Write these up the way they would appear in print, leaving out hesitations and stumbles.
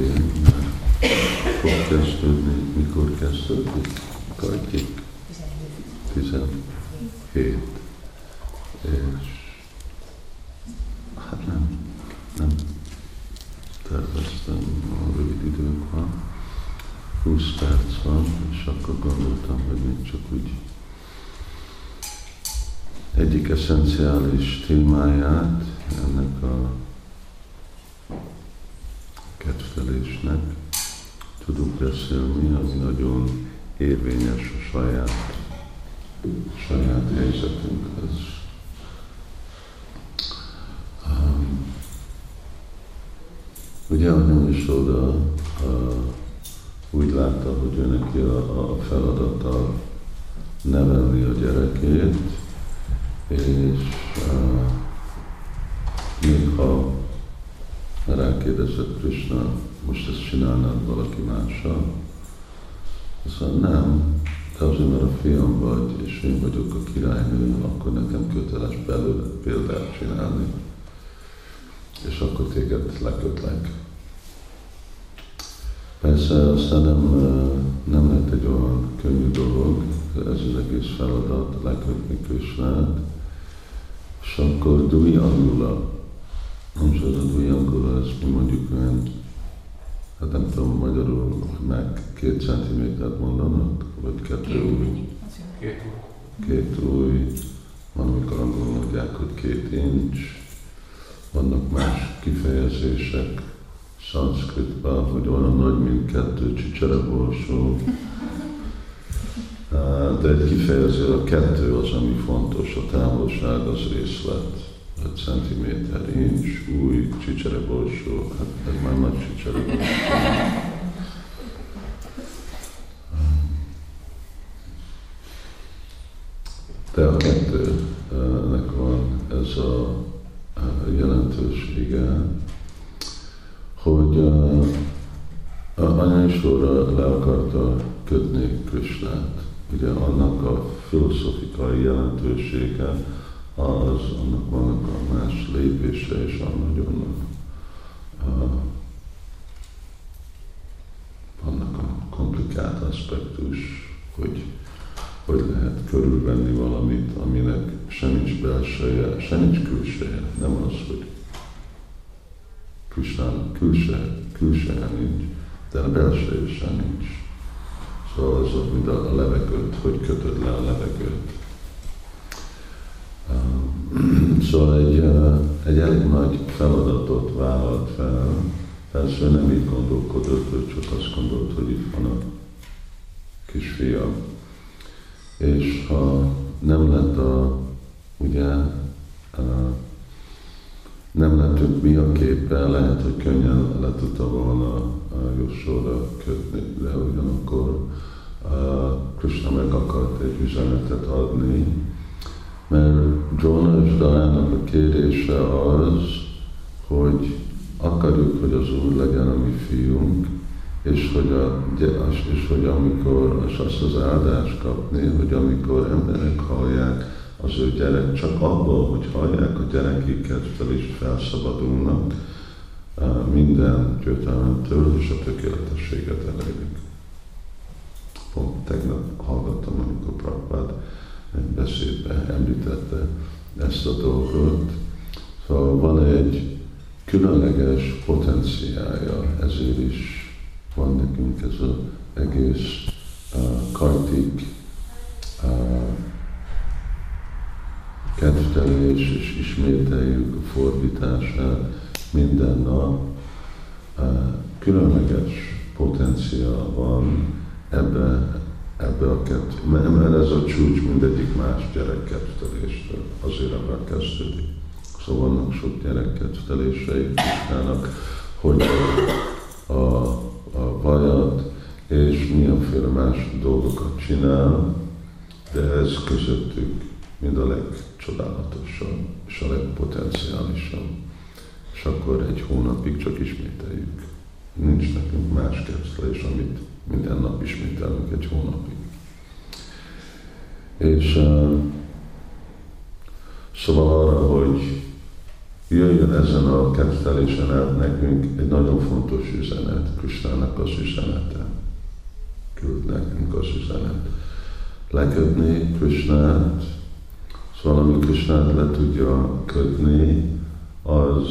mesélünk már. Mikor kezdődni? Mikor kezdődik? Kartik 17. És hát nem terveztem, a rövid időnk van, 20 perc van, és akkor gondoltam, hogy még csak úgy egyik eszenciális témáját ennek a kedvelésnek tudunk beszélni, ami nagyon érvényes a saját helyzetünkhez. Ugye a Yasoda úgy látta, hogy ő neki a feladata nevelni a gyerekét, és még ha rákérdezett Krishna, most ezt csinálnád valaki mással? Azt mondja, nem, te azért, mert a fiam vagy, és én vagyok a királynő, akkor nekem köteles belőle példát csinálni, és akkor téged lekötlek. Persze aztán nem lett egy olyan könnyű dolog, ez az egész feladat, lekötni Krishnát, és akkor dui angula. Nem az a dui angula, ezt mi mondjuk olyan, hát nem tudom magyarul, meg 2 centimétert mondanak, vagy 2 új. Két új. Van, amikor angolul mondják, hogy 2 inch. Vannak más kifejezések szanszkritban, hogy olyan nagy, mint 2 csicsereborsó. De egy kifejező, a 2 az, ami fontos, a távolság az részlet. 5 centiméter, inch, új, csicsereborsó, hát ez már nagy csicsereborsó. De a 2-nek van ez a jelentősége, hogy Anya Yasoda le akarta kötni Krishnát. Ugye annak a filozófikai jelentősége, az annak vannak a más lépése, és a nagyon annak a komplikált aspektus, hogy lehet körülvenni valamit, aminek se nincs belseje, se nincs külseje. Nem az, hogy Krishnának külseje nincs, de a belseje se nincs. Szóval az, mint a levegőt, hogy kötöd le a levegőt. Szóval egy elég nagy feladatot vállalt fel. Persze nem így gondolkodott, ő csak azt gondolt, hogy itt van a kisfiam. És ha nem lett nem lettünk mi a képpel, lehet, hogy könnyen le tudta volna a Yasoda kötni, de ugyanakkor Krishna meg akart egy üzenetet adni, mert Drona és Darának a kérése az, hogy akarjuk, hogy az Úr legyen a mi fiunk, és hogy amikor, és azt az áldást kapni, hogy amikor emberek hallják az ő gyerek, csak abból, hogy hallják a gyerekéket, fel is felszabadulnak minden gyötrelmtől, és a tökéletességet elérjük. Pont tegnap hallgattam, amikor Prabhupada egy beszédben említette ezt a dolgot. Szóval van egy különleges potenciálja, ezért is van nekünk ez az egész kartik kedvelés, és ismételjük a fordítását minden nap. Különleges potenciál van ebbe a kettő, mert ez a csúcs mindegyik más gyerekkedveléstől, azért ebben kezdődik. Szóval vannak sok gyerekkedvelései Krishnának, hogy a vajat és milyenféle más dolgokat csinál, de ez közöttük mind a legcsodálatosabb és a legpotenciálisabb. És akkor egy hónapig csak ismételjük. Nincs nekünk más kedvelés, amit minden nap ismételünk egy hónapig. És szóval arra, hogy jöjjön ezen a kettelésen ad nekünk egy nagyon fontos üzenet, Krisnának az üzenete. Küld nekünk az üzenet. Lekötni Krisnát, szóval ami Krisnát le tudja kötni, az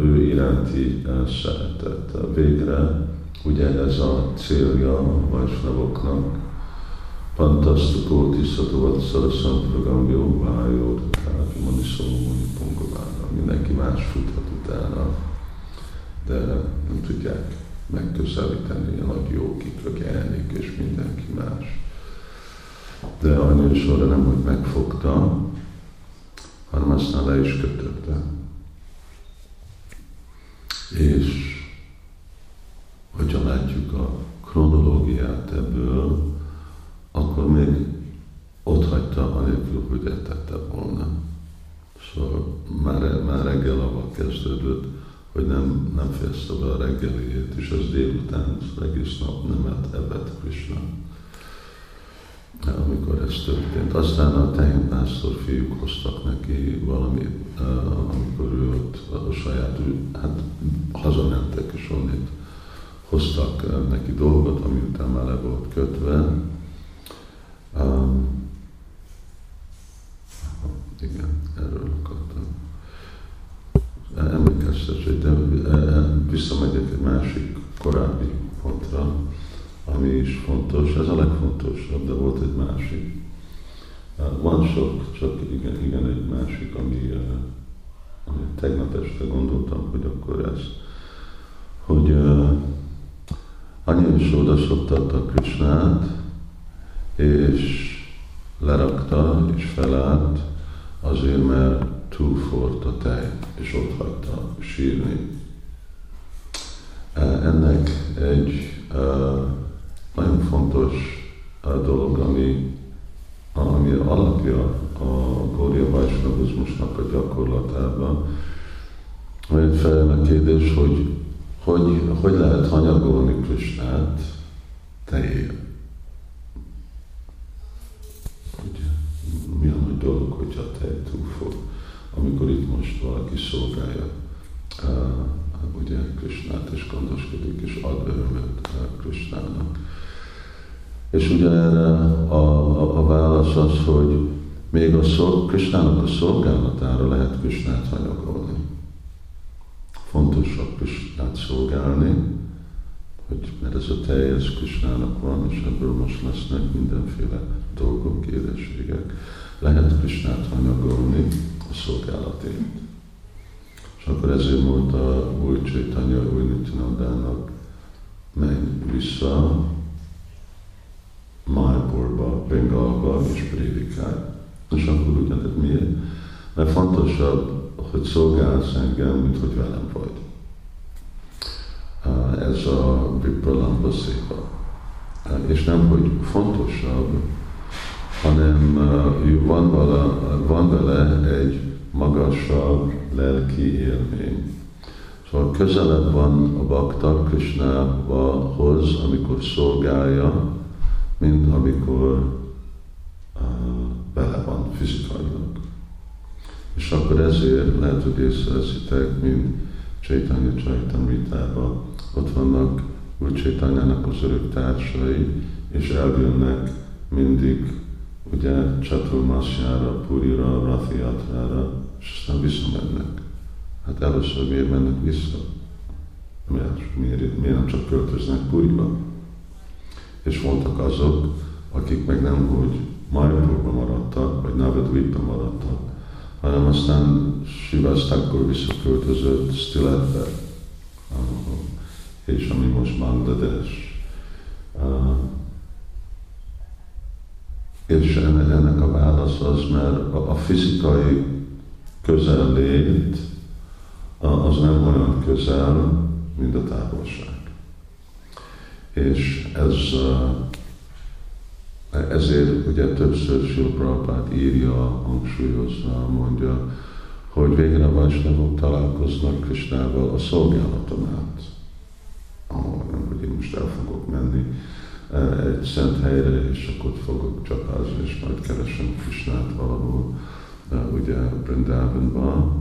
ő iránti szeretet. Végre ugye ez a célja a vajsnavoknak, Pantasztukó tisztatovatszara szampragam jóvájó, aki mani szolomoni pongovára, mindenki más futhat utána, de nem tudják megközelíteni a nagy jókikra elnék, és mindenki más. De annyi sorra nem, hogy megfogta, hanem aztán le is kötötte. És hogyha látjuk a kronológiát ebből, akkor még ott hagyta, anélkül, hogy eltette volna. Szóval már reggel avval kezdődött, hogy nem fejezte be a reggeliét, és az délután, az egész nap nem evett Krishna. Amikor ez történt. Aztán a tehénpásztor fiúk hoztak neki valamit, amikor ő ott a saját, hazamentek, és onnét hoztak neki dolgot, ami után már le volt kötve. Igen, erről akartam. Emlékeztet, hogy visszamegyek egy másik korábbi pontra, ami is fontos, ez a legfontosabb, de volt egy másik. Van sok, csak igen egy másik, ami tegnap este gondoltam, hogy akkor ez, hogy Anya Yasoda szoptatta Krishnát, és lerakta, és felállt, azért, mert túlforrt a tej, és ott hagyta sírni. Ennek egy nagyon fontos dolog, ami alapja a Gaudiya Vaishnavizmusnak a gyakorlatában. Majd feljön a kérdés, hogy lehet hanyagolni Krishnát tejjel. Mi a nagy dolog, hogyha a tej túlfog, amikor itt most valaki szolgálja ugye Krishnát, és gondoskodik, és ad örömet Krishnának. És ugye erre a válasz az, hogy még Krishnának a szolgálatára lehet Krishnát hanyagolni. Fontosabb Krishnát szolgálni, mert ez a teljes Krishnának van, és ebből most lesznek mindenféle dolgok, édességek. Lehet Krishnát hanyagolni a szolgálatért. És akkor ezért mondta új Chaitanya, új Nityanandának, menj vissza Mayapurba, Bengalba és prédikálj. És akkor ugyanez miért? Mert fontosabb, hogy szolgálsz engem, mint hogy velem vagy. Ez a Vipralambhasika. És nem, hogy fontosabb, hanem van vele egy magasabb lelki élmény. Szóval közelebb van a Bhakta Krishnához, amikor szolgálja, mint amikor vele van fizikailag. És akkor ezért lehet, hogy észreveszitek, mint Chaitanya Charitamritában, ott vannak Úr Chaitanyának az örök társai, és eljönnek mindig ugye Csaturmasjára, Purira, Rathihátrára, és aztán visszamennek. Hát először miért mennek vissza? Miért nem csak költöznek Puriba? És voltak azok, akik meg nem hogy Mayapurban maradtak, vagy Navadwipban maradtak, hanem aztán Srivastakakor visszaköltözött Sziletbe, és ami most Bangladesh. És ennek a válasz az, mert a fizikai közellét az nem olyan közel, mint a távolság. És ezért ugye többször Srila Prabhupada írja, hangsúlyozva, mondja, hogy végre a vaisnavok találkoznak Krishnával a szolgálaton át. Nem, hogy én most el fogok menni egy szent helyre, és akkor fogok csapázni, és majd keresem Krishnát valahol, ugye Brindavanban,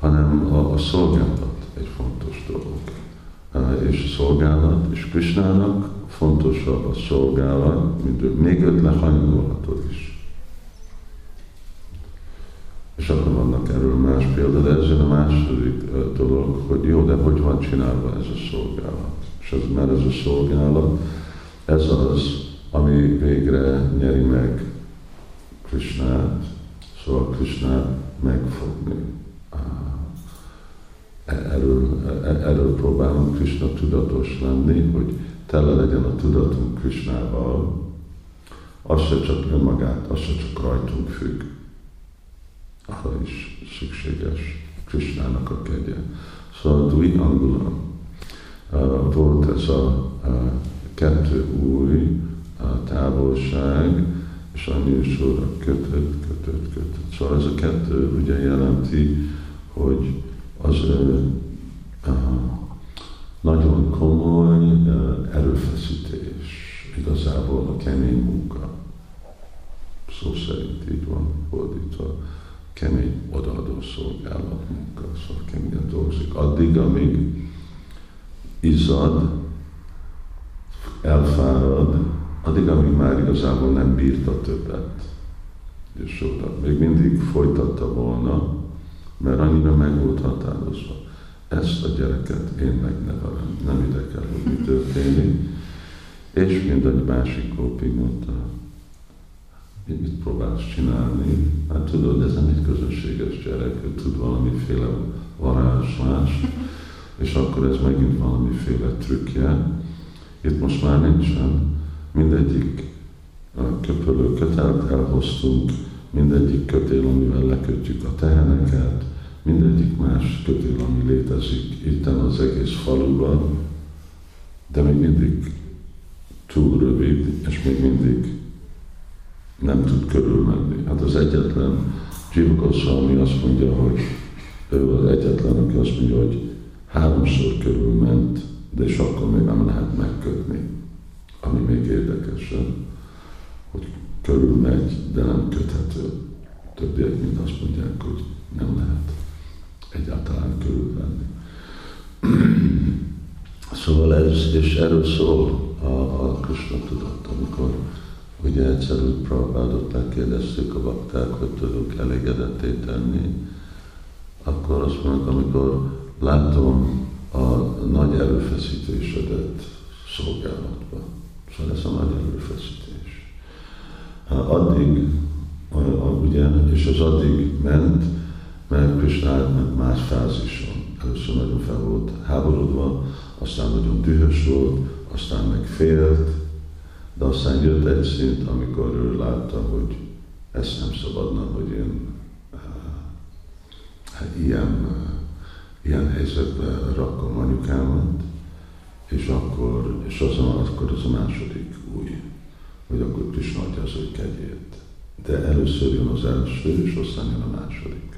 hanem a szolgálat egy fontos dolog. És a szolgálat, és Krishnának fontosabb a szolgálat, mint még öt lehajnolható is. És akkor vannak erről más példa, de ezzel a második dolog, hogy jó, de hogy van csinálva ez a szolgálat? És ez, mert ez a szolgálat, ez az, ami végre nyeri meg Krishnát, szóval Krishnát megfogni. Erről próbálunk Krishna tudatos lenni, hogy tele legyen a tudatunk Krishnával, az se csak önmagát, az se csak rajtunk függ. Arra is szükséges Krishnának a kegye. Szóval dui angula volt ez a kettő új távolság, és annyi sorra kötött. Szóval ez a kettő ugye jelenti, hogy az nagyon komoly erőfeszítés, igazából a kemény munka. Szó szerint így van fordítva. Kemény odaadó szolgálat munka, szóval keményen dolgozik. Addig, amíg izzad, elfárad, addig, amíg már igazából nem bírta többet. És oda, még mindig folytatta volna, mert annyira meg volt határozva. Ezt a gyereket én megnevelem, nem ide kell, hogy mi történik. És mindegy másik gópig mondta, mit próbálsz csinálni? Hát tudod, ez nem egy közösséges gyerek, ő tud valamiféle varázslást, és akkor ez megint valamiféle trükkje. Itt most már nincsen. Mindegyik köpölő kötelt elhoztunk, mindegyik kötél, amivel lekötjük a teheneket, mindegyik más kötél, ami létezik itten az egész faluban, de még mindig túl rövid, és még mindig nem tud körülmenni. Hát az egyetlen Jiva Goswami azt mondja, hogy ő az egyetlen, aki azt mondja, hogy 3-szor körülment, de és akkor még nem lehet megkötni. Ami még érdekesebb, hogy körülmegy, de nem köthető. Többiek mind azt mondják, hogy nem lehet egyáltalán körülvenni. Szóval ez, és erről szól a Krishna tudat, amikor ugye egyszer úgy Prabhupádot megkérdeztük a bhakták, hogy tudunk elégedetté tenni, akkor azt mondjuk, amikor látom a nagy erőfeszítésedet szolgálatban. Szóval ez a nagy erőfeszítés. Addig, ugye, és az addig ment, mert Krishna átment más fázison. Először nagyon fel volt háborodva, aztán nagyon dühös volt, aztán meg félt, de aztán jött egy szint, amikor ő látta, hogy ezt nem szabadna, hogy én ilyen helyzetbe rakom anyukámat, és akkor az a második új, hogy akkor Krishna adja az ő kegyét. De először jön az első, és aztán jön a második.